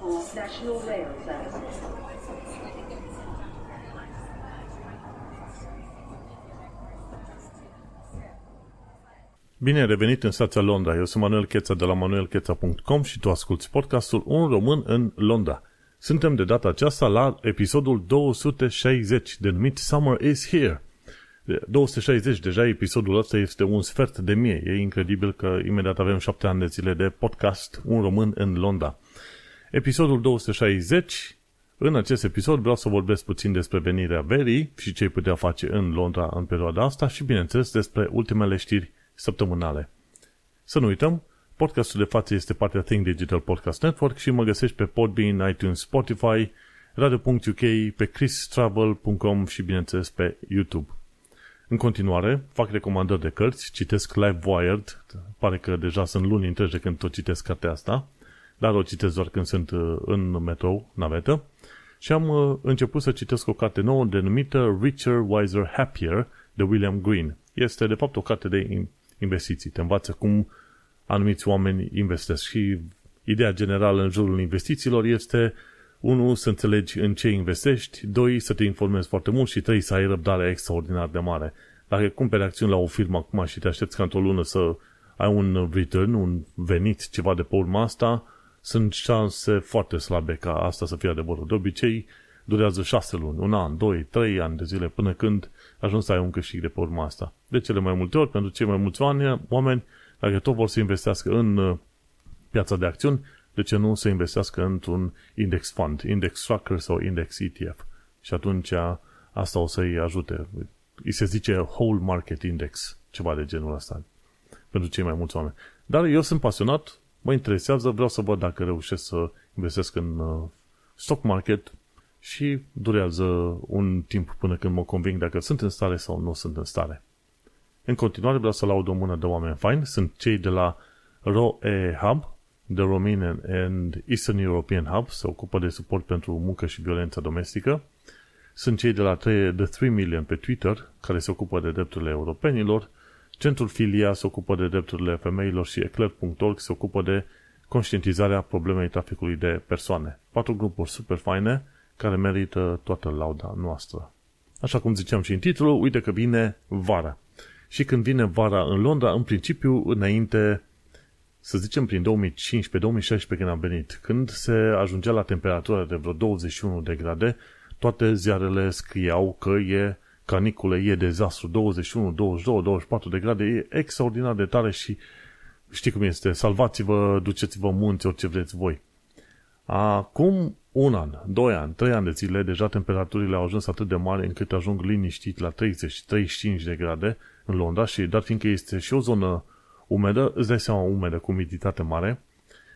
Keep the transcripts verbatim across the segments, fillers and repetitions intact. for National Rail Services. Bine revenit în stația Londra. Eu sunt Manuel Cheța de la Manuel Cheța punct com și tu asculți podcastul Un Român în Londra. Suntem de data aceasta la episodul două sute șaizeci, denumit Summer is Here. două sute șaizeci, deja episodul ăsta este un sfert de mie. E incredibil că imediat avem șapte ani de zile de podcast Un Român în Londra. Episodul două sute șaizeci. În acest episod vreau să vorbesc puțin despre venirea verii și ce putea face în Londra în perioada asta și, bineînțeles, despre ultimele știri săptămânale. Să nu uităm, podcastul de față este partea Think Digital Podcast Network și mă găsești pe Podbean, iTunes, Spotify, radio punct u k, pe Chris Travel punct com și, bineînțeles, pe YouTube. În continuare, fac recomandări de cărți, citesc Livewired, pare că deja sunt luni întregi de când tot citesc cartea asta, dar o citesc doar când sunt în metrou, navetă, și am început să citesc o carte nouă denumită Richer, Wiser, Happier, de William Green. Este, de fapt, o carte de investiții. Te învață cum anumiți oameni investesc și ideea generală în jurul investițiilor este unu să înțelegi în ce investești, doi să te informezi foarte mult și trei să ai răbdare extraordinar de mare. Dacă cumperi acțiuni la o firmă acum și te aștepți ca într-o lună să ai un return, un venit, ceva de pe urma asta, sunt șanse foarte slabe ca asta să fie adevărul. De obicei, durează șase luni, un an, doi, trei ani de zile până când ajungi să ai un câștig de pe urma asta. De cele mai multe ori, pentru cei mai mulți oameni, dacă tot vor să investească în piața de acțiuni, de ce nu să investească într-un index fund, index tracker sau index E T F? Și atunci asta o să-i ajute. I se zice whole market index, ceva de genul ăsta, pentru cei mai mulți oameni. Dar eu sunt pasionat, mă interesează, vreau să văd dacă reușesc să investesc în stock market și durează un timp până când mă conving dacă sunt în stare sau nu sunt în stare. În continuare vreau să laud o mână de oameni faini. Sunt cei de la Roe Hub, The Romanian and Eastern European Hub, se ocupă de suport pentru muncă și violența domestică. Sunt cei de la The Three Million pe Twitter, care se ocupă de drepturile europenilor. Centrul Filia se ocupă de drepturile femeilor și E C P A T punct org se ocupă de conștientizarea problemei traficului de persoane. Patru grupuri super faine care merită toată lauda noastră. Așa cum ziceam și în titlu, uite că vine vara. Și când vine vara în Londra, în principiu, înainte, să zicem, prin două mii cincisprezece două mii șaisprezece când am venit, când se ajungea la temperatura de vreo douăzeci și unu de grade, toate ziarele scriau că e caniculă, e dezastru, douăzeci și unu, douăzeci și doi, douăzeci și patru de grade, e extraordinar de tare și știi cum este, salvați-vă, duceți-vă în munți, orice vreți voi. Acum un an, doi ani, trei ani de zile, deja temperaturile au ajuns atât de mari încât ajung liniștit la treizeci, treizeci și cinci de grade în Londra și, dar fiindcă este și o zonă umedă, îți dai seama, umedă, cu umiditate mare,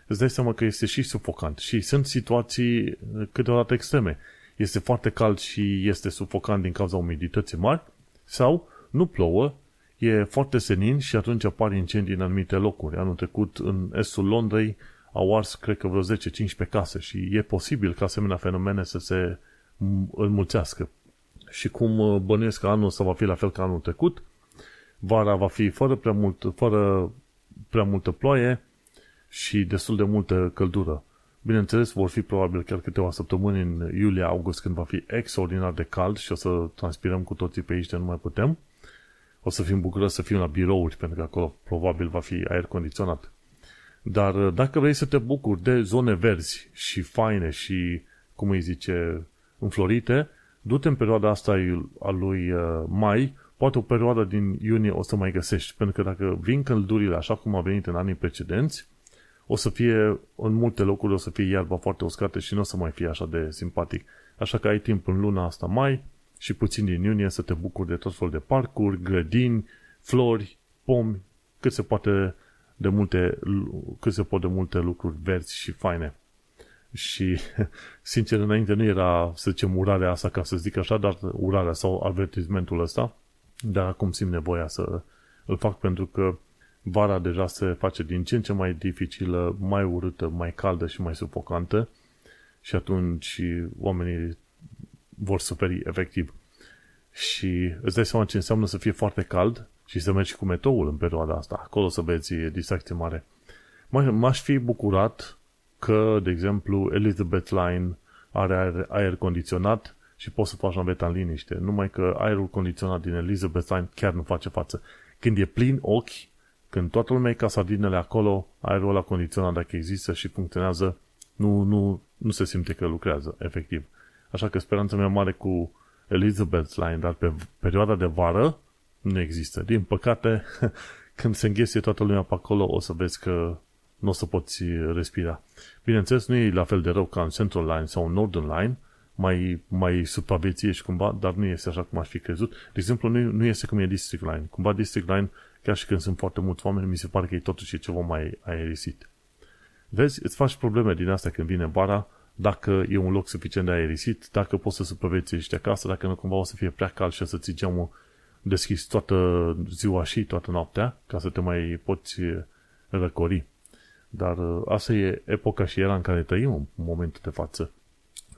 îți dai seama că este și sufocant și sunt situații câteodată extreme. Este foarte cald și este sufocant din cauza umidității mari sau nu plouă, e foarte senin și atunci apar incendii în anumite locuri. Anul trecut, în estul Londrei, au ars, cred că, vreo zece cincisprezece case și e posibil ca asemenea fenomene să se înmulțească. Și cum bănuiesc că anul ăsta va fi la fel ca anul trecut, vara va fi fără prea, mult, fără prea multă ploaie și destul de multă căldură. Bineînțeles, vor fi probabil chiar câteva săptămâni în iulie-august, când va fi extraordinar de cald și o să transpirăm cu toții pe aici de nu mai putem. O să fim bucuroși să fim la birouri, pentru că acolo probabil va fi aer condiționat. Dar dacă vrei să te bucuri de zone verzi și faine și, cum îi zice, înflorite, du-te în perioada asta a lui mai, poate o perioadă din iunie o să mai găsești, pentru că dacă vin căldurile așa cum a venit în anii precedenți, o să fie, în multe locuri o să fie iarba foarte uscată și nu o să mai fie așa de simpatic. Așa că ai timp în luna asta mai și puțin din iunie să te bucuri de tot felul de parcuri, grădini, flori, pomi, cât se poate de multe, cât se pot de multe lucruri verzi și faine. Și, sincer, înainte nu era, să zicem, urarea asta, ca să zic așa, dar urarea sau avertismentul ăsta, dar acum simt nevoia să îl fac pentru că vara deja se face din ce în ce mai dificilă, mai urâtă, mai caldă și mai sufocantă și atunci oamenii vor suferi efectiv. Și îți dai seama ce înseamnă să fie foarte cald și să mergi cu metroul în perioada asta. Acolo să vezi distracție mare. M-aș fi bucurat că, de exemplu, Elizabeth Line are aer, aer condiționat și poți să faci naveta în liniște. Numai că aerul condiționat din Elizabeth Line chiar nu face față. Când e plin ochi, când toată lumea e ca sardinele acolo, aerul ăla condiționat, dacă există și funcționează, nu, nu, nu se simte că lucrează, efectiv. Așa că speranța mea mare cu Elizabeth Line, dar pe perioada de vară nu există. Din păcate, când se înghesie toată lumea pe acolo, o să vezi că nu o să poți respira. Bineînțeles, nu e la fel de rău ca în Central Line sau în Northern Line, mai, mai supraviețuiești cumva, dar nu este așa cum aș fi crezut. De exemplu, nu, nu este cum e District Line. Cumva District Line, chiar și când sunt foarte mulți oameni, mi se pare că e totuși ceva mai aerisit. Vezi, îți faci probleme din astea când vine vara, dacă e un loc suficient de aerisit, dacă poți să supraviețuiești acasă, dacă nu cumva o să fie prea cald și o să ții geamul deschis toată ziua și toată noaptea, ca să te mai poți răcori. Dar asta e epoca și era în care trăim în momentul de față.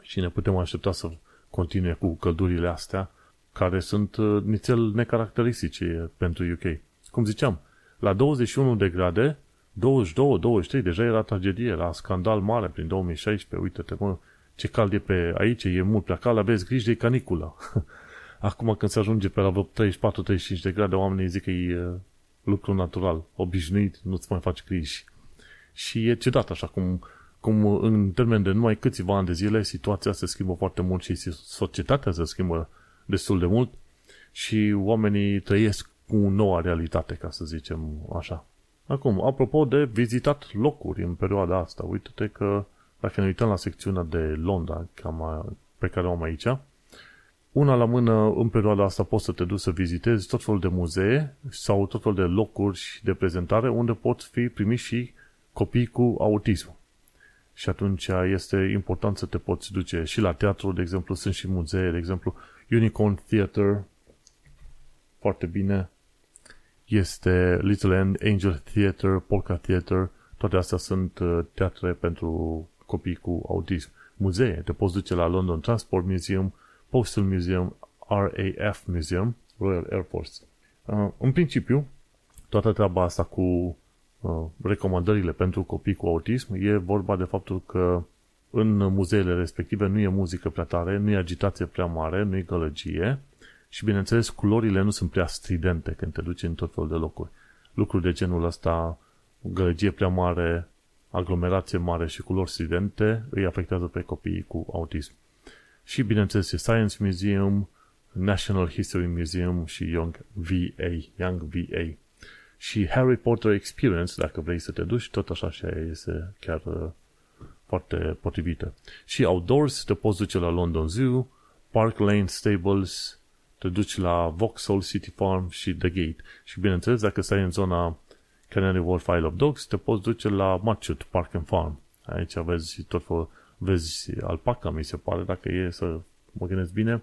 Și ne putem aștepta să continue cu căldurile astea, care sunt nițel necaracteristice pentru U K. Cum ziceam, la douăzeci și unu de grade, douăzeci și doi, douăzeci și trei, deja era tragedie, era scandal mare prin două mii șaisprezece, uite-te mă, ce cald e pe aici, e mult prea cald, aveți grijă, e caniculă. Acum când se ajunge pe la treizeci și patru, treizeci și cinci de grade, oamenii zic că e lucru natural, obișnuit, nu-ți mai faci griji. Și e ciudat așa cum, cum în termen de numai câțiva ani de zile situația se schimbă foarte mult și societatea se schimbă destul de mult și oamenii trăiesc cu noua realitate, ca să zicem așa. Acum, apropo de vizitat locuri în perioada asta, uite-te că dacă ne uităm la secțiunea de Londra cam pe care o am aici, una la mână, în perioada asta poți să te duci să vizitezi tot felul de muzee sau tot felul de locuri și de prezentare unde pot fi primiți și copii cu autism. Și atunci este important să te poți duce și la teatru, de exemplu, sunt și muzee, de exemplu, Unicorn Theater, foarte bine, este Little End, Angel Theatre, Polka Theatre, toate astea sunt teatre pentru copii cu autism. Muzee, te poți duce la London Transport Museum, Postal Museum, R A F Museum, Royal Air Force. Uh, în principiu, toată treaba asta cu uh, recomandările pentru copii cu autism e vorba de faptul că în muzeele respective nu e muzică prea tare, nu e agitație prea mare, nu e gălăgie și, bineînțeles, culorile nu sunt prea stridente când te duci în tot felul de locuri. Lucruri de genul ăsta, gălăgie prea mare, aglomerație mare și culori stridente îi afectează pe copiii cu autism. Și, bineînțeles, e Science Museum, National History Museum și Young V A. Young V A. Și Harry Potter Experience, dacă vrei să te duci, tot așa și aia este chiar uh, foarte potrivită. Și Outdoors, te poți duce la London Zoo, Park Lane Stables, te duci la Vauxhall City Farm și The Gate. Și, bineînțeles, dacă stai în zona Canary Wharf Isle of Dogs, te poți duce la Matchut Park and Farm. Aici vezi tot felul. Vezi alpaca, mi se pare, dacă e să mă gândesc bine.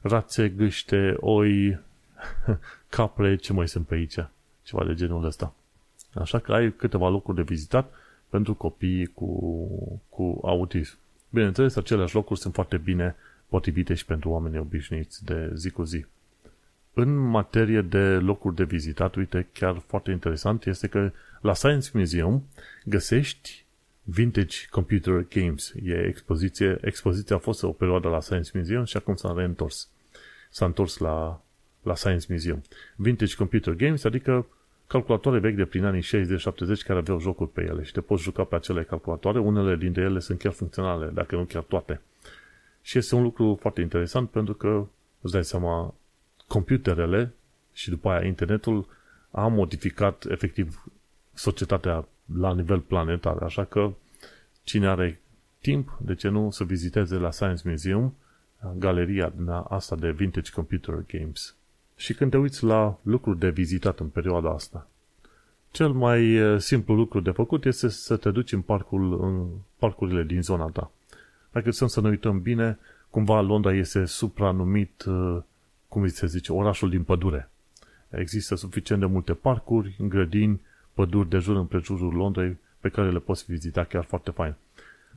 Rațe, gâște, oi, capre, ce mai sunt pe aici? Ceva de genul ăsta. Așa că ai câteva locuri de vizitat pentru copiii cu, cu autism. Bineînțeles, aceleași locuri sunt foarte bine potrivite și pentru oamenii obișnuiți de zi cu zi. În materie de locuri de vizitat, uite, chiar foarte interesant este că la Science Museum găsești Vintage Computer Games. E expoziție. Expoziția a fost o perioadă la Science Museum și acum s-a reîntors. S-a întors la, la Science Museum. Vintage Computer Games, adică calculatoare vechi de prin anii șaizeci șaptezeci care aveau jocuri pe ele și te poți juca pe acele calculatoare. Unele dintre ele sunt chiar funcționale, dacă nu chiar toate. Și este un lucru foarte interesant pentru că, îți dai seama, computerele și după aia internetul a modificat efectiv societatea la nivel planetar, așa că cine are timp, de ce nu, să viziteze la Science Museum galeria asta de Vintage Computer Games. Și când te uiți la lucruri de vizitat în perioada asta, cel mai simplu lucru de făcut este să te duci în, parcul, în parcurile din zona ta. Dacă sunt să ne uităm bine, cumva Londra este supranumit, cum se zice, orașul din pădure. Există suficient de multe parcuri, grădini, păduri de jur împrejurul Londrei pe care le poți vizita chiar foarte fain.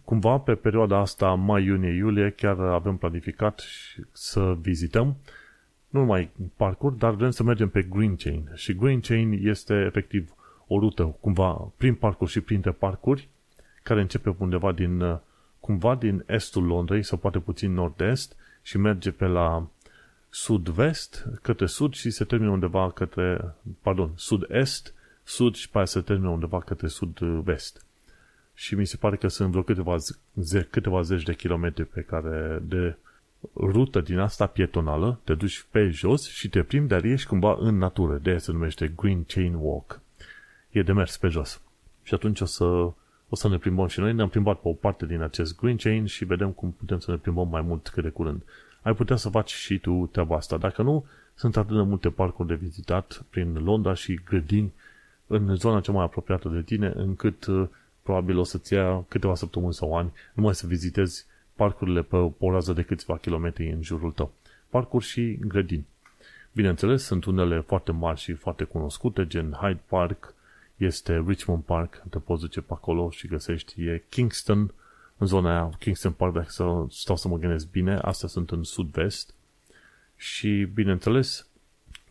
Cumva, pe perioada asta, mai, iunie, iulie, chiar avem planificat să vizităm nu numai parcuri, dar vrem să mergem pe Green Chain. Și Green Chain este efectiv o rută, cumva, prin parcuri și printre parcuri, care începe undeva din, cumva din estul Londrei, sau poate puțin nord-est, și merge pe la sud-vest, către sud și se termină undeva către, pardon, sud-est, sud și pe aia se termină undeva către sud-vest. Și mi se pare că sunt vreo câteva, ze- câteva zeci de kilometri pe care de rută din asta pietonală, te duci pe jos și te plimbi, dar ești cumva în natură. De aia se numește Green Chain Walk. E de mers pe jos. Și atunci o să, o să ne plimbăm și noi. Ne-am plimbat pe o parte din acest Green Chain și vedem cum putem să ne plimbăm mai mult cât de curând. Ai putea să faci și tu treaba asta. Dacă nu, sunt atât de multe parcuri de vizitat prin Londra și grădini în zona cea mai apropiată de tine, încât probabil o să-ți ia câteva săptămâni sau ani numai să vizitezi parcurile pe o rază de câțiva kilometri în jurul tău. Parcuri și grădini. Bineînțeles, sunt unele foarte mari și foarte cunoscute, gen Hyde Park, este Richmond Park, te poți duce pe acolo și găsești, e Kingston, în zona aia, Kingston Park, dacă stau să mă gândesc bine, astea sunt în sud-vest. Și, bineînțeles,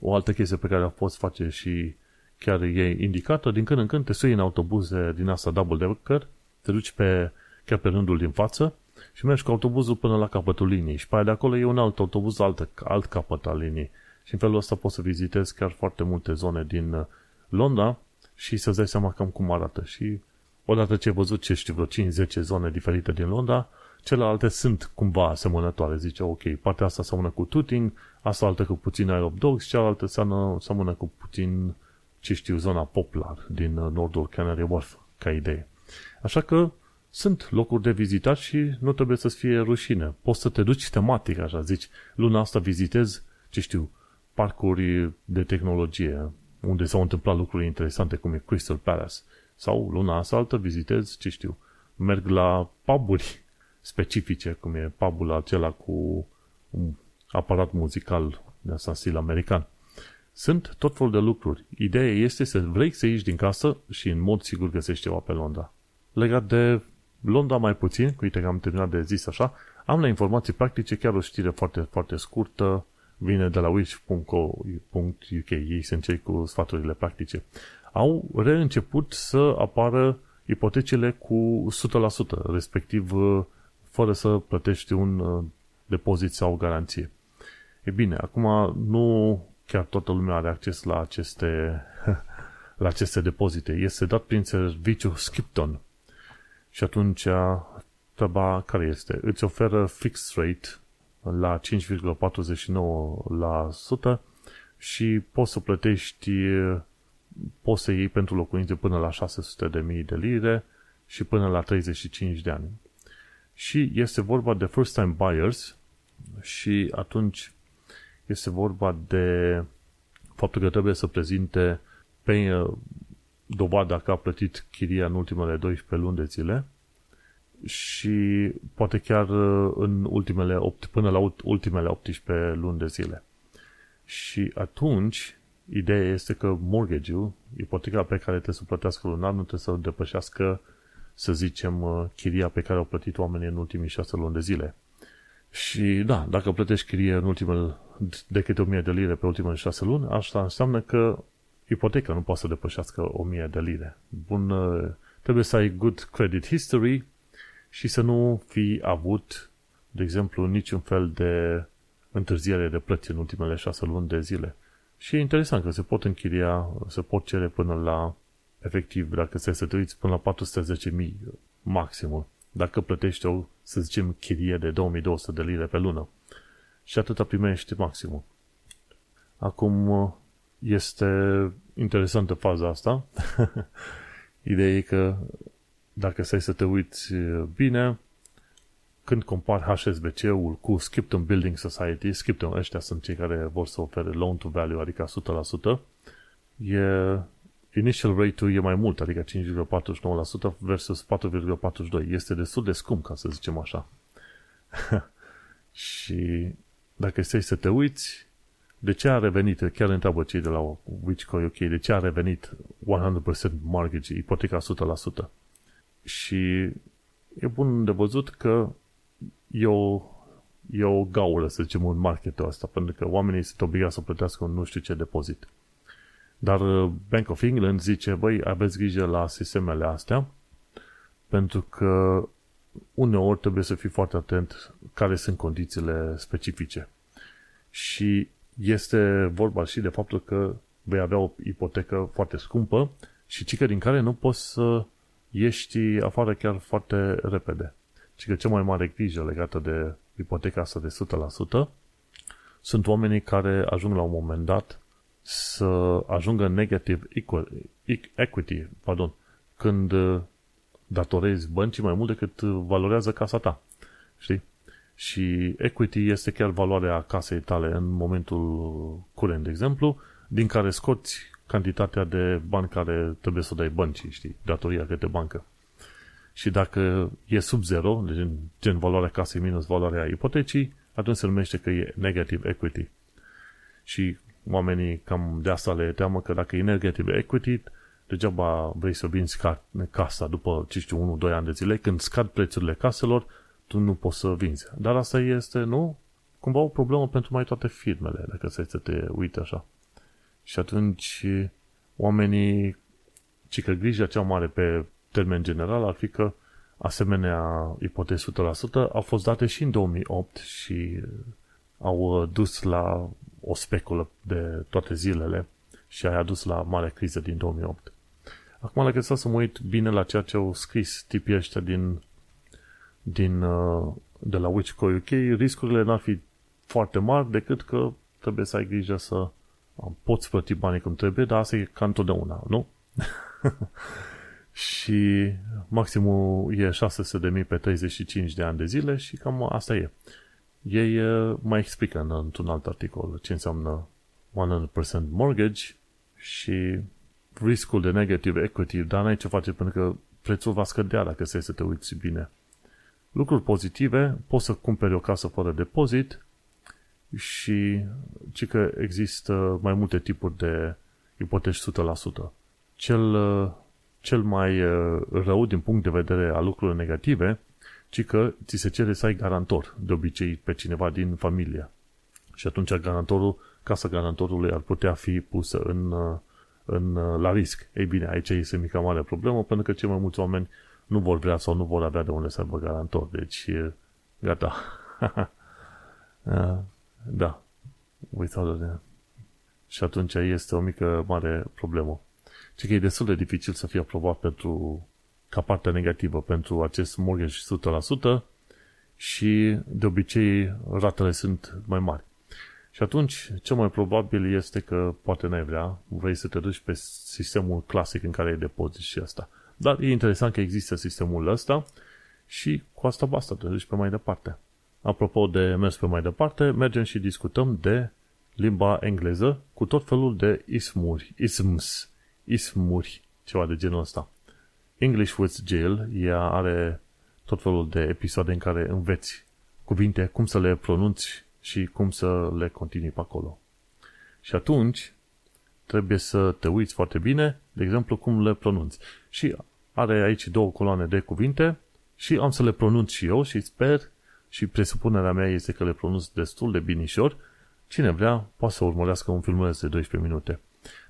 o altă chestie pe care o poți face și chiar e indicată, din când în când te sui în autobuze din asta double decker, te duci pe, chiar pe rândul din față și mergi cu autobuzul până la capătul liniei și pe aia de acolo e un alt autobuz, alt, alt capăt al liniei. Și în felul ăsta poți să vizitezi chiar foarte multe zone din Londra și să-ți dai seama cam cum arată. Și odată ce ai văzut, ce știu, vreo cinci zece zone diferite din Londra, celelalte sunt cumva asemănătoare. Zice, ok, partea asta seamănă cu Tooting, asta altă cu puțin Isle of Dogs, cealaltă seamănă cu puțin, ce știu, zona Poplar din nordul Canary Wharf, ca idee. Așa că sunt locuri de vizitat și nu trebuie să-ți fie rușine. Poți să te duci tematic, așa zici. Luna asta vizitez, ce știu, parcuri de tehnologie, unde s-au întâmplat lucruri interesante, cum e Crystal Palace. Sau luna asta altă vizitez, ce știu, merg la puburi specifice, cum e pubul acela cu un aparat muzical de asta stil american. Sunt tot felul de lucruri. Ideea este să vrei să ieși din casă și în mod sigur găsești ceva pe Londra. Legat de Londra mai puțin, uite că am terminat de zis așa, am la informații practice chiar o știre foarte, foarte scurtă, vine de la wish punct co punct uk, ei sunt cei cu sfaturile practice. Au reînceput să apară ipotecile cu o sută la sută, respectiv fără să plătești un depozit sau garanție. E bine, acum nu chiar toată lumea are acces la aceste, la aceste depozite. Este dat prin serviciu Skipton. Și atunci treaba care este? Îți oferă fixed rate la cinci virgulă patruzeci și nouă la sută și poți să plătești, poți să iei pentru locuințe până la șase sute de mii de lire și până la treizeci și cinci de ani. Și este vorba de first time buyers și atunci este vorba de faptul că trebuie să prezinte pe dovada că a plătit chiria în ultimele doisprezece luni de zile și poate chiar în ultimele opt, până la ultimele optsprezece luni de zile. Și atunci, ideea este că mortgage-ul, ipoteca pe care trebuie să o plătească lunar, nu trebuie să depășească, să zicem, chiria pe care au plătit oamenii în ultimii șase luni de zile. Și da, dacă plătești chirie în ultimele, de câte o mie de lire pe ultimele șase luni, asta înseamnă că ipoteca nu poate să depășească o mie de lire. Bun, trebuie să ai good credit history și să nu fi avut, de exemplu, niciun fel de întârziere de plăți în ultimele șase luni de zile. Și e interesant că se pot închiria, se pot cere până la, efectiv, dacă se sătuiți, până la patru sute zece mii maximul. Dacă plătești o, să zicem, chirie de două mii două sute de lire pe lună. Și atâta primești maximul. Acum este interesantă faza asta. Ideea e că dacă stai să te uiți bine, când compari H S B C-ul cu Skipton Building Society, Skipton, ăștia sunt cei care vor să ofere loan to value, adică o sută la sută, e, initial rate-ul e mai mult, adică cinci virgulă patruzeci și nouă la sută versus patru virgulă patruzeci și doi la sută. Este destul de scump, ca să zicem așa. Și dacă stai să te uiți, de ce a revenit, chiar întreabă cei de la Wichco U K, de ce a revenit o sută la sută mortgage, ipoteca o sută la sută. Și e bun de văzut că e o, e o gaură, să zicem, în marketul ăsta, pentru că oamenii sunt obligați să plătească un nu știu ce depozit. Dar Bank of England zice, băi, aveți grijă la sistemele astea, pentru că uneori trebuie să fii foarte atent care sunt condițiile specifice. Și este vorba și de faptul că vei avea o ipotecă foarte scumpă și cică din care nu poți să ieși afară chiar foarte repede. Și că cea mai mare grijă legată de ipoteca asta de o sută la sută sunt oamenii care ajung la un moment dat să ajungă negative equity, pardon, când datorezi băncii mai mult decât valorează casa ta. Știi? Și equity este chiar valoarea casei tale în momentul curent, de exemplu, din care scoți cantitatea de bani care trebuie să o dai băncii, știi? Datoria către bancă. Și dacă e sub zero, deci gen valoarea casei minus valoarea ipotecii, atunci se numește că e negative equity. Și oamenii cam de asta le teamă că dacă e negative equity, degeaba vrei să vinzi casa după, ce știu, unu doi ani de zile, când scad prețurile caselor, tu nu poți să vinzi. Dar asta este, nu, cumva o problemă pentru mai toate firmele, dacă să te uiți așa. Și atunci oamenii, ci că grija cea mare pe termen general ar fi că asemenea ipotezi o sută la sută au fost date și în două mii opt și au dus la o speculă de toate zilele și a dus la marea criză din două mii opt. Acum, dacă stau să mă uit bine la ceea ce au scris tipii ăștia din, din, de la Wichco U K, riscurile n-ar fi foarte mari decât că trebuie să ai grijă să poți plăti banii cum trebuie, dar asta e ca întotdeauna, nu? Și maximul e șase sute de mii pe treizeci și cinci de ani de zile și cam asta e. Ei mai explică în, într-un alt articol ce înseamnă o sută la sută mortgage și riscul de negative equity, dar n-ai ce face pentru că prețul va scădea dacă stai să te uiți bine. Lucruri pozitive, poți să cumperi o casă fără depozit și ci că există mai multe tipuri de ipoteci o sută la sută. Cel... Cel mai rău din punct de vedere al lucrurilor negative, ci că ți se cere să ai garantor, de obicei pe cineva din familie. Și atunci garantorul, casa garantorului ar putea fi pusă în, în, la risc. Ei bine, aici este mica mare problemă, pentru că cei mai mulți oameni nu vor vrea sau nu vor avea de unde să aibă garantor. Deci, gata. Da. Uitați-vă. Și atunci este o mică mare problemă. Și că e destul de dificil să fie aprobat pentru, ca partea negativă pentru acest mortgage o sută la sută și de obicei ratele sunt mai mari. Și atunci cel mai probabil este că poate n-ai vrea, vrei să te duci pe sistemul clasic în care e depozit și asta. Dar e interesant că există sistemul ăsta și cu asta basta, te duci pe mai departe. Apropo de mers pe mai departe, mergem și discutăm de limba engleză cu tot felul de ismuri, isms. ismuri, ceva de genul ăsta. English with Jill, ea are tot felul de episoade în care înveți cuvinte, cum să le pronunți și cum să le continui pe acolo. Și atunci trebuie să te uiți foarte bine, de exemplu, cum le pronunți. Și are aici două coloane de cuvinte și am să le pronunț și eu și sper, și presupunerea mea este că le pronunț destul de binișor. Cine vrea poate să urmărească un filmuleț de doisprezece minute.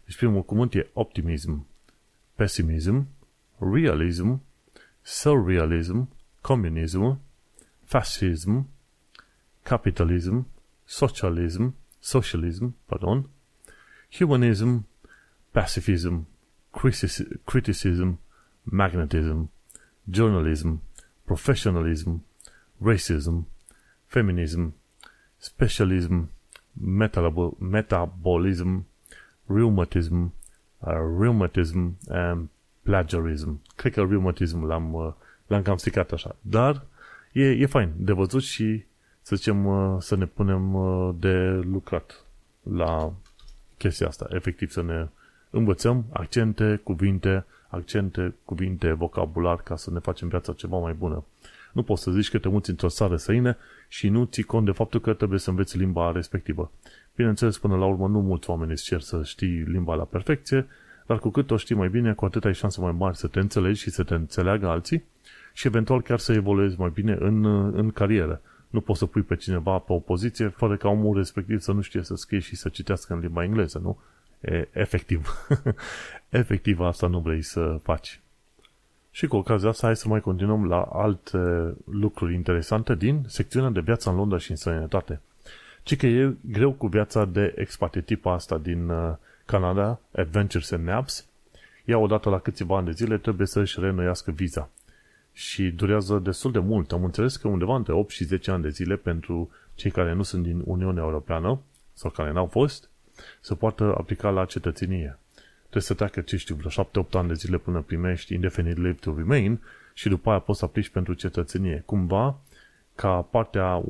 Deci primul cuvânt e optimism, pessimism, realism, surrealism, communism, fascism, capitalism, socialism, socialism, pardon, humanism, pacifism, criticism, magnetism, journalism, professionalism, racism, feminism, specialism, metabol- metabolism, rheumatism, uh, rheumatism and plagiarism. Cred că rheumatism l-am, l-am cam stricat așa. Dar e, e fain de văzut și să zicem să ne punem de lucrat la chestia asta. Efectiv să ne învățăm accente, cuvinte, accente, cuvinte, vocabular ca să ne facem viața ceva mai bună. Nu poți să zici că te muți într-o țară străină și nu ții cont de faptul că trebuie să înveți limba respectivă. Bineînțeles, până la urmă, nu mulți oameni îți cer să știi limba la perfecție, dar cu cât o știi mai bine, cu atât ai șanse mai mari să te înțelegi și să te înțeleagă alții și eventual chiar să evoluezi mai bine în, în carieră. Nu poți să pui pe cineva pe o poziție fără ca omul respectiv să nu știe să scrie și să citească în limba engleză, nu? E, efectiv. Efectiv, asta nu vrei să faci. Și cu ocazia asta, hai să mai continuăm la alte lucruri interesante din secțiunea de viața în Londra și în sănătate. Ci că e greu cu viața de expate, tipa asta din Canada, Adventures and Naps. Ea odată la câțiva ani de zile trebuie să-și reînnoiască viza. Și durează destul de mult. Am înțeles că undeva între opt și zece ani de zile pentru cei care nu sunt din Uniunea Europeană sau care n-au fost, se poartă aplica la cetățenie. Trebuie să treacă, ce știu, vreo șapte opt ani de zile până primești indefinite leave to remain și după aia poți să aplici pentru cetățenie. Cumva, ca partea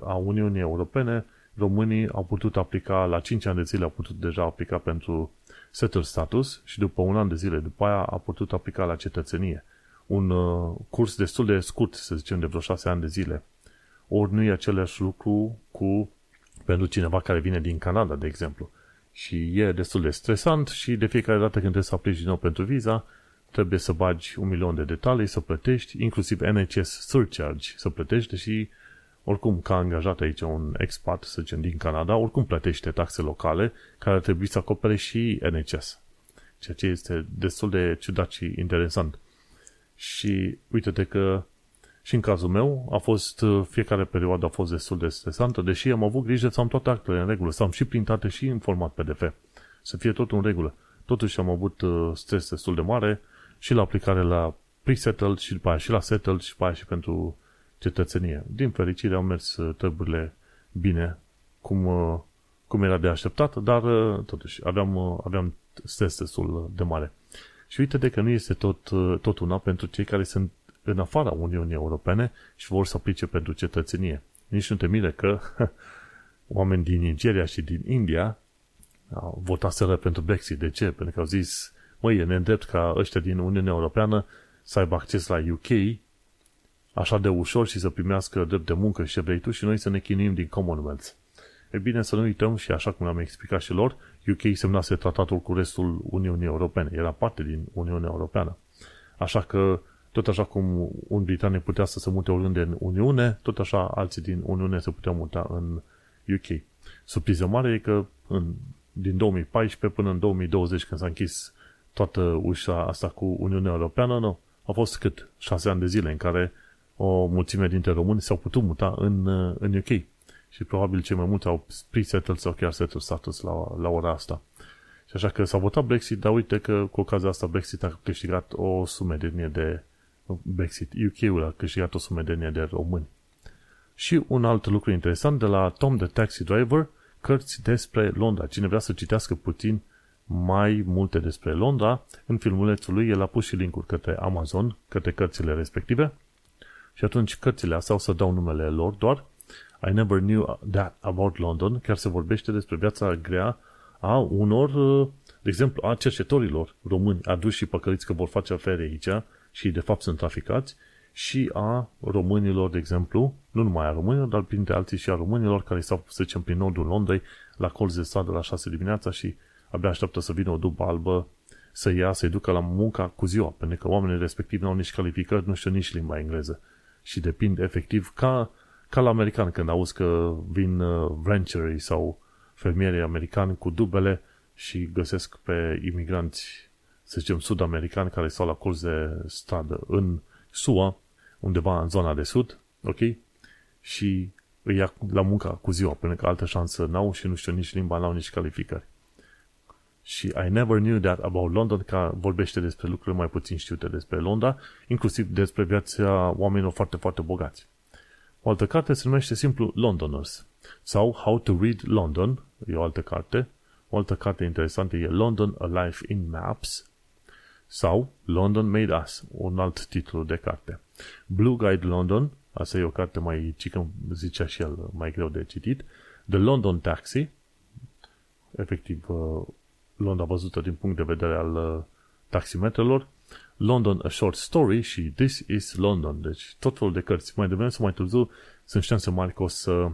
a Uniunii Europene, românii au putut aplica, la cinci ani de zile au putut deja aplica pentru settled status și după un an de zile după aia a putut aplica la cetățenie. Un uh, curs destul de scurt, să zicem, de vreo șase ani de zile. Ori nu e același lucru cu pentru cineva care vine din Canada, de exemplu. Și e destul de stresant și de fiecare dată când trebuie să aplici din nou pentru viza, trebuie să bagi un milion de detalii, să plătești, inclusiv N H S surcharge, să plătești, deși oricum, ca angajat aici un expat, să zicem, din Canada, oricum plătește taxe locale care ar trebui să acopere și N H S. Ceea ce este destul de ciudat și interesant. Și uite-te că și în cazul meu a fost, fiecare perioadă a fost destul de stresantă, deși am avut grijă să am toate actele în regulă, să am și printate și în format P D F, să fie tot în regulă. Totuși am avut stres destul de mare și la aplicare la pre-settled și după aia și la settled și după aia și pentru cetățenie. Din fericire au mers treburile bine, cum, cum era de așteptat, dar totuși aveam, aveam stres destul de mare. Și uite-te că nu este tot, tot una pentru cei care sunt în afara Uniunii Europene și vor să aplice pentru cetățenie. Nici nu te mire că oameni din Nigeria și din India au votat sără pentru Brexit. De ce? Pentru că au zis, măi, e nedrept ca ăștia din Uniunea Europeană să aibă acces la U K așa de ușor și să primească drept de muncă și ce vrei tu și noi să ne chinuim din Commonwealth. E bine să nu uităm și așa cum l-am explicat și lor, U K semnase tratatul cu restul Uniunii Europene. Era parte din Uniunea Europeană. Așa că, tot așa cum un britanic putea să se mute oriunde în Uniune, tot așa alții din Uniune se puteau muta în U K. Surpriză mare e că în, din două mii paisprezece până în două mii douăzeci, când s-a închis toată ușa asta cu Uniunea Europeană, nu, a fost cât? șase ani de zile în care o mulțime dintre români s-au putut muta în, în U K. Și probabil cei mai mulți au pre-settled sau chiar settled status la, la ora asta. Și așa că s-a votat Brexit, dar uite că cu ocazia asta Brexit a câștigat o sumedenie de Brexit. U K-ul a câștigat o sumedenie de români. Și un alt lucru interesant de la Tom the Taxi Driver, cărți despre Londra. Cine vrea să citească puțin mai multe despre Londra, în filmulețul lui el a pus și link-uri către Amazon, către cărțile respective. Și atunci cărțile astea o să dau numele lor doar. I Never Knew That About London, chiar se vorbește despre viața grea a unor, de exemplu, a cercetătorilor români aduși și păcăliți că vor face afere aici și de fapt sunt traficați, și a românilor, de exemplu, nu numai a românilor, dar printre alții și a românilor care stau, să zicem, prin nordul Londrei, la colț de stradă la șase dimineața și abia așteaptă să vină o dubă albă să ia, să-i ducă la munca cu ziua, pentru că oamenii respectivi nu au nici calificări, nu știu nici limba engleză și depind efectiv ca Ca la american, când auzi că vin rancherii sau fermierii americani cu dubele și găsesc pe imigranți, să zicem, sud-americani care stau la colț de stradă în S U A, undeva în zona de sud, ok? Și îi ia la munca cu ziua, pentru că altă șansă n-au și nu știu nici limba, n-au nici calificări. Și I Never Knew That About London, că vorbește despre lucruri mai puțin știute despre Londra, inclusiv despre viața oamenilor foarte, foarte bogați. O altă carte se numește simplu Londoners sau How to Read London, e o altă carte. O altă carte interesantă e London A Life in Maps sau London Made Us, un alt titlu de carte. Blue Guide London, asta e o carte mai, zicea și el, mai greu de citit. The London Taxi, efectiv Londra văzută din punct de vedere al taximetrelor. London, A Short Story și This is London. Deci tot felul de cărți. Mai devreme sau mai târziu sunt șanse mari că o să,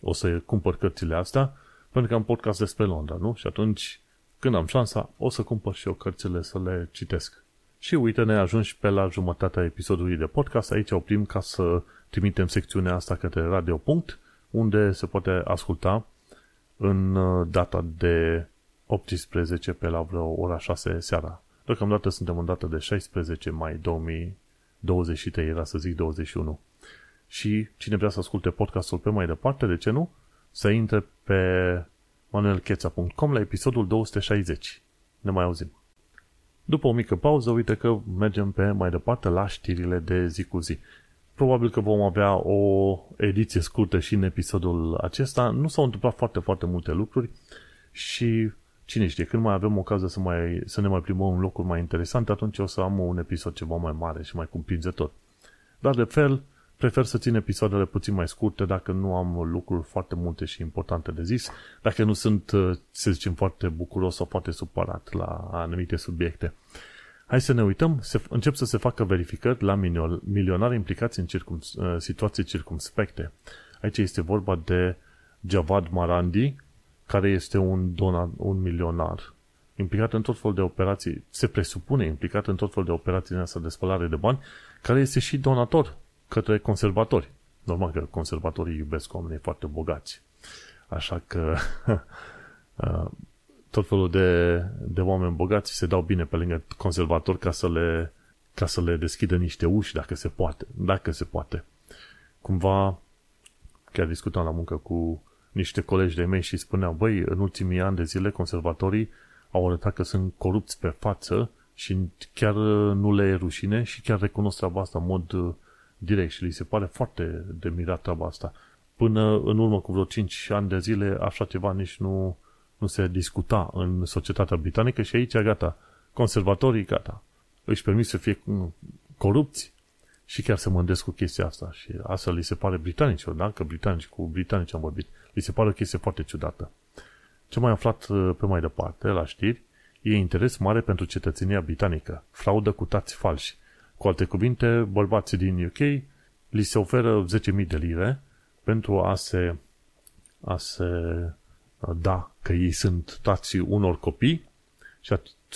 o să cumpăr cărțile astea pentru că am podcast despre Londra, nu? Și atunci, când am șansa, o să cumpăr și eu cărțile să le citesc. Și uite, ne ajungi pe la jumătatea episodului de podcast. Aici oprim ca să trimitem secțiunea asta către Radio Punct, unde se poate asculta în data de optsprezece pe la vreo ora șase seara. Deocamdată suntem în data de șaisprezece mai două mii douăzeci și trei, era să zic douăzeci și unu. Și cine vrea să asculte podcastul pe mai departe, de ce nu, să intre pe Manuel Cheța punct com la episodul două sute șaizeci. Ne mai auzim. După o mică pauză, uite că mergem pe mai departe la știrile de zi cu zi. Probabil că vom avea o ediție scurtă și în episodul acesta. Nu s-au întâmplat foarte, foarte multe lucruri și cine știe, când mai avem ocazia să, mai, să ne mai primăm în locuri mai interesante, atunci o să am un episod ceva mai mare și mai cumprinzător. Dar de fel, prefer să țin episoadele puțin mai scurte dacă nu am lucruri foarte multe și importante de zis, dacă nu sunt, să zicem, foarte bucuros sau foarte supărat la anumite subiecte. Hai să ne uităm, se, încep să se facă verificări la milionari implicați în circum, situații circumspecte. Aici este vorba de Javad Marandi, care este un, donar, un milionar implicat în tot felul de operații, se presupune implicat în tot felul de operații din asta de spălare de bani, care este și donator către conservatori. Normal că conservatorii iubesc oamenii foarte bogați. Așa că tot felul de, de oameni bogați se dau bine pe lângă conservatori ca să le, ca să le deschidă niște uși, dacă se poate. Dacă se poate. Cumva, chiar discutam la muncă cu niște colegi de-ai mei și spuneau, băi, în ultimii ani de zile conservatorii au arătat că sunt corupți pe față și chiar nu le e rușine și chiar recunosc treaba asta în mod direct și li se pare foarte de mirat treaba asta. Până în urmă cu vreo cinci ani de zile, așa ceva nici nu, nu se discuta în societatea britanică și aici, gata, conservatorii, gata, își permit să fie corupți și chiar se mândesc cu chestia asta. Și asta li se pare britanicilor, da? Că britanici, cu britanici am vorbit, li se pare o chestie foarte ciudată. Ce mai aflat pe mai departe, la știri, e interes mare pentru cetățenia britanică, fraudă cu tați falși. Cu alte cuvinte, bărbații din U K li se oferă zece mii de lire pentru a se, a se da că ei sunt tații unor copii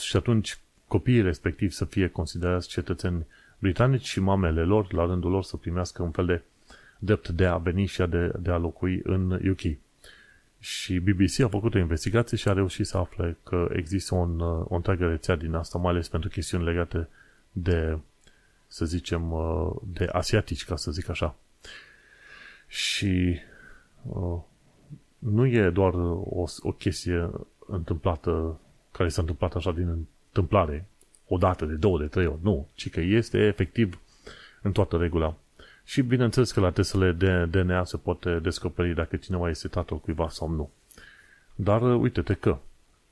și atunci copiii respectiv să fie considerați cetățeni britanici și mamele lor, la rândul lor, să primească un fel de drept de a veni și de, de a locui în U K. Și B B C a făcut o investigație și a reușit să afle că există un, o întreagă rețea din asta, mai ales pentru chestiuni legate de, să zicem, de asiatici, ca să zic așa. Și uh, nu e doar o, o chestie întâmplată, care s-a întâmplat așa din întâmplare, o dată, de două, de trei ori, nu, ci că este efectiv în toată regula. Și bineînțeles că la testele de D N A se poate descoperi dacă cineva este tatăl cuiva sau nu. Dar uite-te că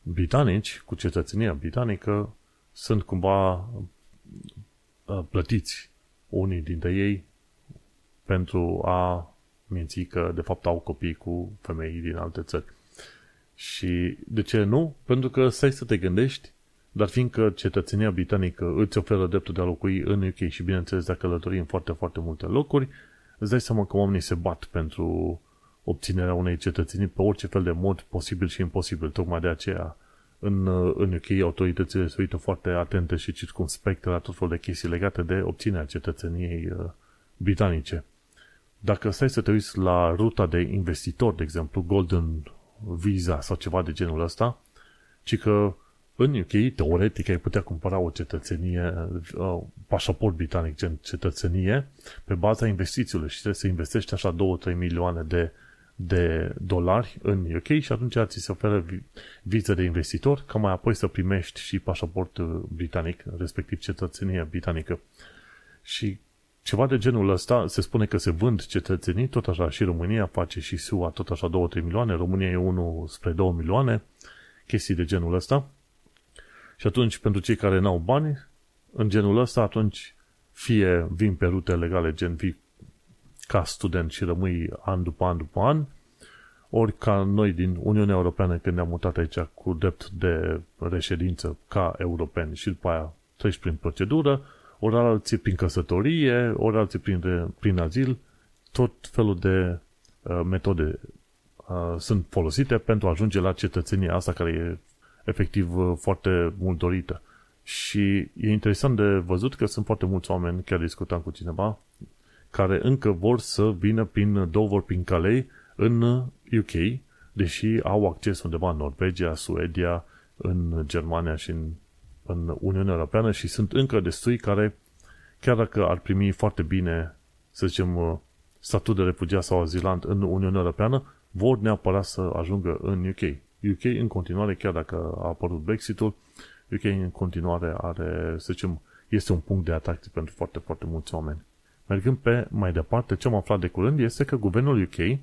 britanici, cu cetățenia britanică, sunt cumva plătiți unii dintre ei pentru a minți că de fapt au copii cu femei din alte țări. Și de ce nu? Pentru că stai să te gândești, dar fiindcă cetățenia britanică îți oferă dreptul de a locui în U K și bineînțeles de a călători în foarte, foarte multe locuri, îți dai seama că oamenii se bat pentru obținerea unei cetățenii pe orice fel de mod posibil și imposibil. Tocmai de aceea În, în U K autoritățile se uită foarte atente și circumspecte la tot felul de chestii legate de obținerea cetățeniei uh, britanice. Dacă stai să te uiți la ruta de investitor, de exemplu, Golden Visa sau ceva de genul ăsta, ci că în U K, teoretic, ai putea cumpăra o cetățenie, uh, pașaport britanic, gen cetățenie, pe baza investițiilor și trebuie să investești așa două trei milioane de de dolari în U K și atunci ți se oferă viză de investitor ca mai apoi să primești și pașaport britanic, respectiv cetățenia britanică. Și ceva de genul ăsta, se spune că se vând cetățenii, tot așa și România face și S U A, tot așa două trei milioane, România e unu spre două milioane, chestii de genul ăsta. Și atunci pentru cei care n-au bani, în genul ăsta atunci fie vin pe rute legale, gen vii ca student și rămâi an după an după an, ori ca noi din Uniunea Europeană când ne-am mutat aici cu drept de reședință ca europeni și după aia treci prin procedură, ori alții prin căsătorie, ori alții prin, prin azil, tot felul de uh, metode uh, sunt folosite pentru a ajunge la cetățenia asta care e efectiv uh, foarte mult dorită. Și e interesant de văzut că sunt foarte mulți oameni, chiar discutam cu cineva, care încă vor să vină prin Dover, prin Calais, în U K, deși au acces undeva în Norvegia, Suedia, în Germania și în în Uniunea Europeană și sunt încă destui care, chiar dacă ar primi foarte bine, să zicem, statut de refugiat sau azilant în Uniunea Europeană, vor neapărat să ajungă în U K. U K în continuare, chiar dacă a apărut Brexit-ul, U K în continuare are, să zicem, este un punct de atracție pentru foarte, foarte mulți oameni. Mergând pe mai departe, ce am aflat de curând este că guvernul U K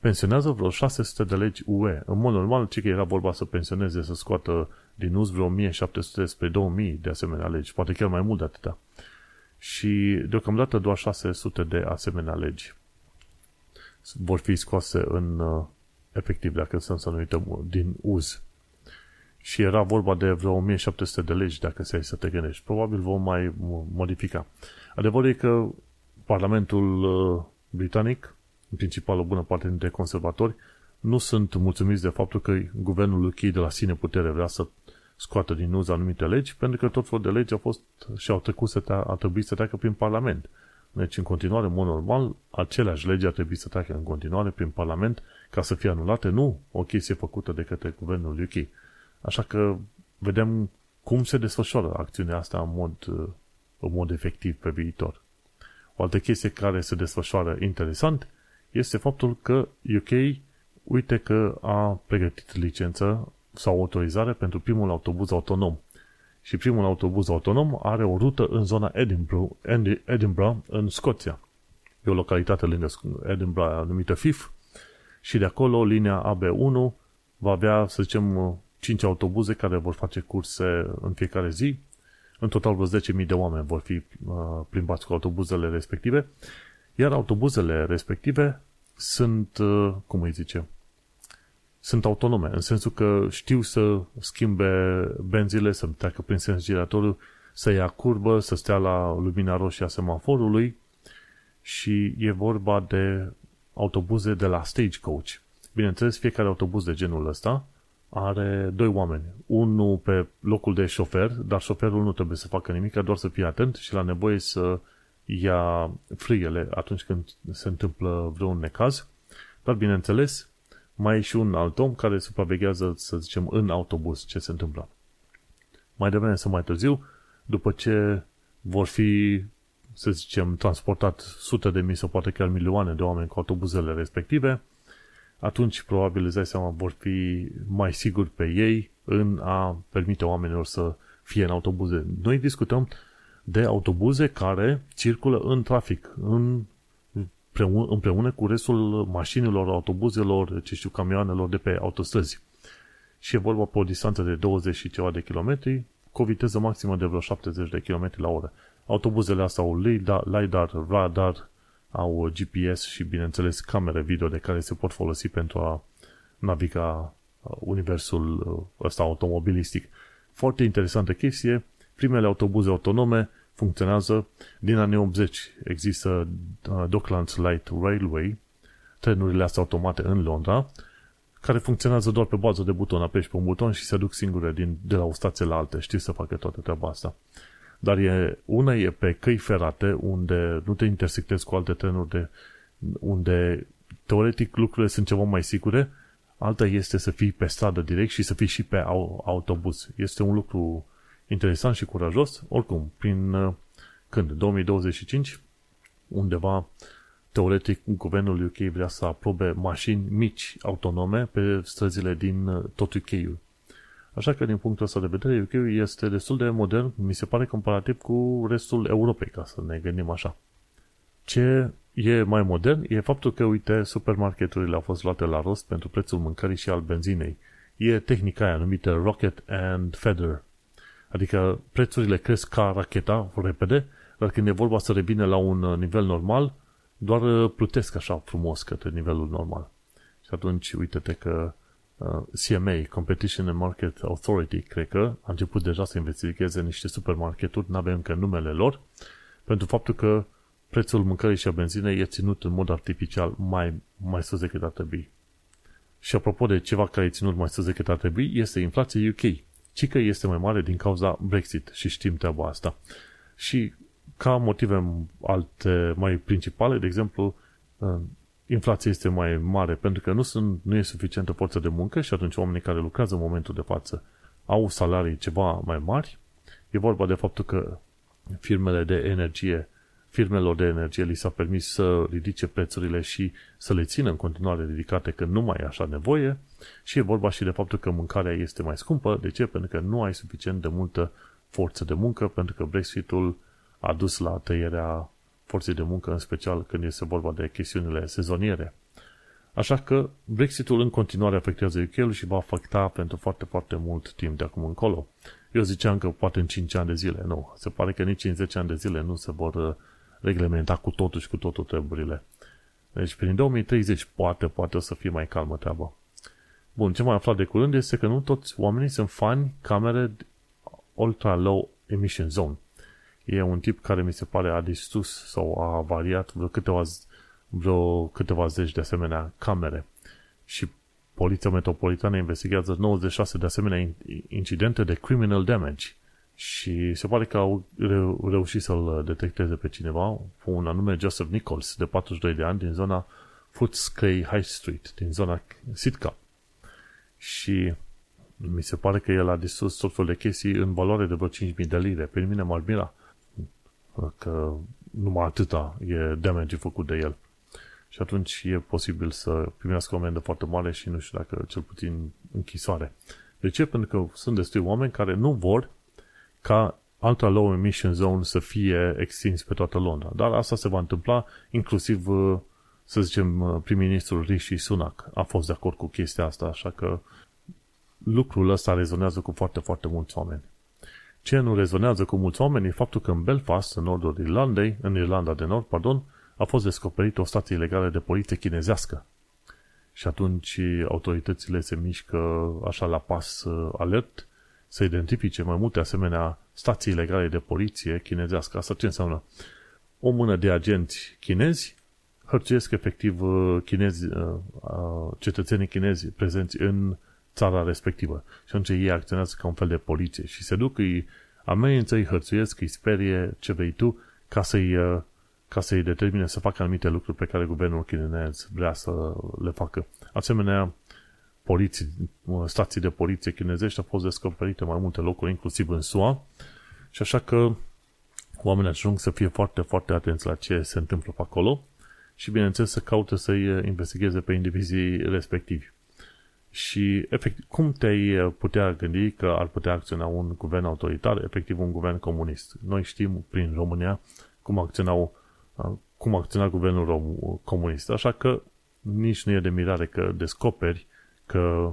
pensionează vreo șase sute de legi U E. În mod normal, ce că era vorba să pensioneze, să scoată din uz vreo o mie șapte sute spre două mii de asemenea legi, poate chiar mai mult de atâta. Și deocamdată doar șase sute de asemenea legi vor fi scoase în, efectiv, dacă stăm să nu uităm, din uz. Și era vorba de vreo o mie șapte sute de legi, dacă se ai să te gândești. Probabil vom mai modifica. Adevărul e că Parlamentul Britanic, în principal o bună parte dintre conservatori, nu sunt mulțumiți de faptul că guvernul U K de la sine putere vrea să scoată din uz anumite legi, pentru că tot felul de legi au fost și au trecut să te, a trebuit să treacă prin Parlament. Deci, în continuare, în mod normal, aceleași legi ar trebui să treacă în continuare prin Parlament ca să fie anulate, nu o chestie făcută de către guvernul U K. Așa că vedem cum se desfășoară acțiunea asta în mod, în mod efectiv pe viitor. O altă chestie care se desfășoară interesant este faptul că U K, uite că a pregătit licență sau autorizare pentru primul autobuz autonom. Și primul autobuz autonom are o rută în zona Edinburgh, Edinburgh în Scoția. E o localitate lângă Edinburgh numită Fife și de acolo linia A B unu va avea, să zicem, cinci autobuze care vor face curse în fiecare zi. În total vreo zece mii de oameni vor fi uh, plimbați cu autobuzele respective. Iar autobuzele respective sunt, uh, cum îi zice, sunt autonome, în sensul că știu să schimbe benzile, să treacă prin sens giratoriu, să ia curbă, să stea la lumina roșie a semaforului și e vorba de autobuze de la Stagecoach. Bineînțeles, fiecare autobuz de genul ăsta are doi oameni. Unul pe locul de șofer, dar șoferul nu trebuie să facă nimic, doar să fie atent și la nevoie să ia frâiele atunci când se întâmplă vreun necaz. Dar, bineînțeles, mai e și un alt om care supraveghează, să zicem, în autobuz ce se întâmplă. Mai devreme sau mai târziu, după ce vor fi, să zicem, transportat sute de mii sau poate chiar milioane de oameni cu autobuzele respective, atunci, probabil, îți dai seama, vor fi mai siguri pe ei în a permite oamenilor să fie în autobuze. Noi discutăm de autobuze care circulă în trafic, în împreună cu restul mașinilor, autobuzelor, ce știu, camioanelor de pe autostrăzi. Și e vorba pe o distanță de douăzeci și ceva de kilometri, cu o viteză maximă de vreo șaptezeci de kilometri la oră. Autobuzele astea au LiDAR, radar, au G P S și, bineînțeles, camere video de care se pot folosi pentru a naviga universul ăsta automobilistic. Foarte interesantă chestie. Primele autobuze autonome funcționează din anii optzeci. Există Docklands Light Railway, trenurile astea automate în Londra, care funcționează doar pe bază de buton. Apeși pe un buton și se duc singure din, de la o stație la altă. Știi să facă toată treaba asta. Dar e, una e pe căi ferate, unde nu te intersectezi cu alte trenuri, de, unde teoretic lucrurile sunt ceva mai sigure. Alta este să fii pe stradă direct și să fii și pe autobuz. Este un lucru interesant și curajos. Oricum, prin când? două mii douăzeci și cinci, undeva, teoretic, guvernul U K vrea să aprobe mașini mici, autonome, pe străzile din tot U K-ul. Așa că, din punctul ăsta de vedere, U K-ul este destul de modern, mi se pare, comparativ cu restul Europei, ca să ne gândim așa. Ce e mai modern e faptul că, uite, supermarketurile au fost luate la rost pentru prețul mâncării și al benzinei. E tehnica aia numită Rocket and Feather. Adică prețurile cresc ca racheta, repede, dar când e vorba să revină la un nivel normal, doar plutesc așa frumos către nivelul normal. Și atunci, uite-te că C M A, Competition and Market Authority, cred că a început deja să investigeze niște supermarketuri, n-avem încă numele lor, pentru faptul că prețul mâncării și a benzinei e ținut în mod artificial mai, mai sus decât ar trebui. Și apropo de ceva care e ținut mai sus decât ar trebui, este inflația U K. Ci că este mai mare din cauza Brexit și știm treaba asta. Și ca motive alte mai principale, de exemplu, inflația este mai mare pentru că nu, sunt, nu e suficientă forță de muncă și atunci oamenii care lucrează în momentul de față au salarii ceva mai mari E vorba de faptul că firmele de energie, firmelor de energie li s-a permis să ridice prețurile și să le țină în continuare ridicate, că nu mai e așa nevoie, și e vorba și de faptul că mâncarea este mai scumpă. De ce? Pentru că nu ai suficient de multă forță de muncă, pentru că Brexit-ul a dus la tăierea forței de muncă, în special când este vorba de chestiunile sezoniere. Așa că Brexit-ul în continuare afectează U K-ul și va afecta pentru foarte, foarte mult timp de acum încolo. Eu ziceam că poate în cinci ani de zile, nu. Se pare că nici în zece ani de zile nu se vor reglementa cu totul și cu totul treburile. Deci prin două mii treizeci poate, poate o să fie mai calmă treaba. Bun, ce m-am aflat de curând este că nu toți oamenii sunt fani camere Ultra Low Emission Zone. E un tip care mi se pare a distrus sau a variat vreo câteva, vreo câteva zeci de asemenea camere. Și Poliția Metropolitană investigează nouăzeci și șase de asemenea incidente de criminal damage. Și se pare că au reușit să-l detecteze pe cineva, un anume Joseph Nichols, de patruzeci și doi de ani, din zona Footscray High Street, din zona Sitka. Și mi se pare că el a distrus tot felul de chestii în valoare de vreo cinci mii de lire. Pe mine m-ar mira că numai atâta e damage făcut de el. Și atunci e posibil să primească o amendă foarte mare și nu știu dacă cel puțin închisoare. De ce? Pentru că sunt destui oameni care nu vor ca Ultra Low Emission Zone să fie extins pe toată Londra. Dar asta se va întâmpla, inclusiv, să zicem, prim-ministrul Rishi Sunak a fost de acord cu chestia asta, așa că lucrul ăsta rezonează cu foarte, foarte mulți oameni. Ce nu rezonează cu mulți oameni e faptul că în Belfast, în nordul Irlandei, în Irlanda de Nord, pardon, a fost descoperită o stație ilegală de poliție chinezească. Și atunci autoritățile se mișcă așa la pas alert să identifice mai multe asemenea stații ilegale de poliție chinezească. Asta ce înseamnă? O mână de agenți chinezi hărțuiesc efectiv chinezi, cetățenii chinezi prezenți în țara respectivă. Și atunci ei acționează ca un fel de poliție și se duc, îi amenință, îi hărțuiesc, îi sperie, ce vrei tu, ca să-i, ca să-i determine să facă anumite lucruri pe care guvernul chinez vrea să le facă. Asemenea, poliții, stații de poliție chinezești au fost descoperite mai multe locuri, inclusiv în S U A, și așa că oamenii ajung să fie foarte, foarte atenți la ce se întâmplă pe acolo și, bineînțeles, să caute să-i investigheze pe indivizii respectivi. Și, efectiv, cum te-ai putea gândi că ar putea acționa un guvern autoritar, efectiv un guvern comunist? Noi știm, prin România, cum acționau, cum acționa guvernul rom- comunist. Așa că nici nu e de mirare că descoperi că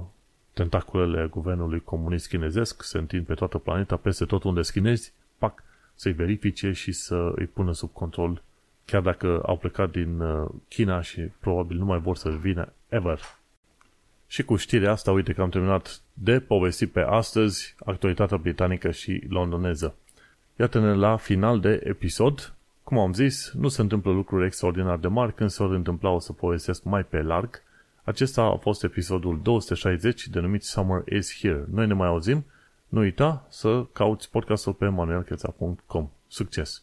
tentaculele guvernului comunist chinezesc se întind pe toată planeta, peste tot unde sunt chinezi, pac, să-i verifice și să îi pună sub control, chiar dacă au plecat din China și probabil nu mai vor să vină ever. Și cu știrea asta, uite că am terminat de povestit pe astăzi actualitatea britanică și londoneză. Iată-ne la final de episod. Cum am zis, nu se întâmplă lucruri extraordinar de mari, când se vor întâmpla o să povestesc mai pe larg. Acesta a fost episodul două sute șaizeci, denumit Summer is Here. Noi ne mai auzim. Nu uita să cauți podcastul pe Manuel Cheța punct com. Succes!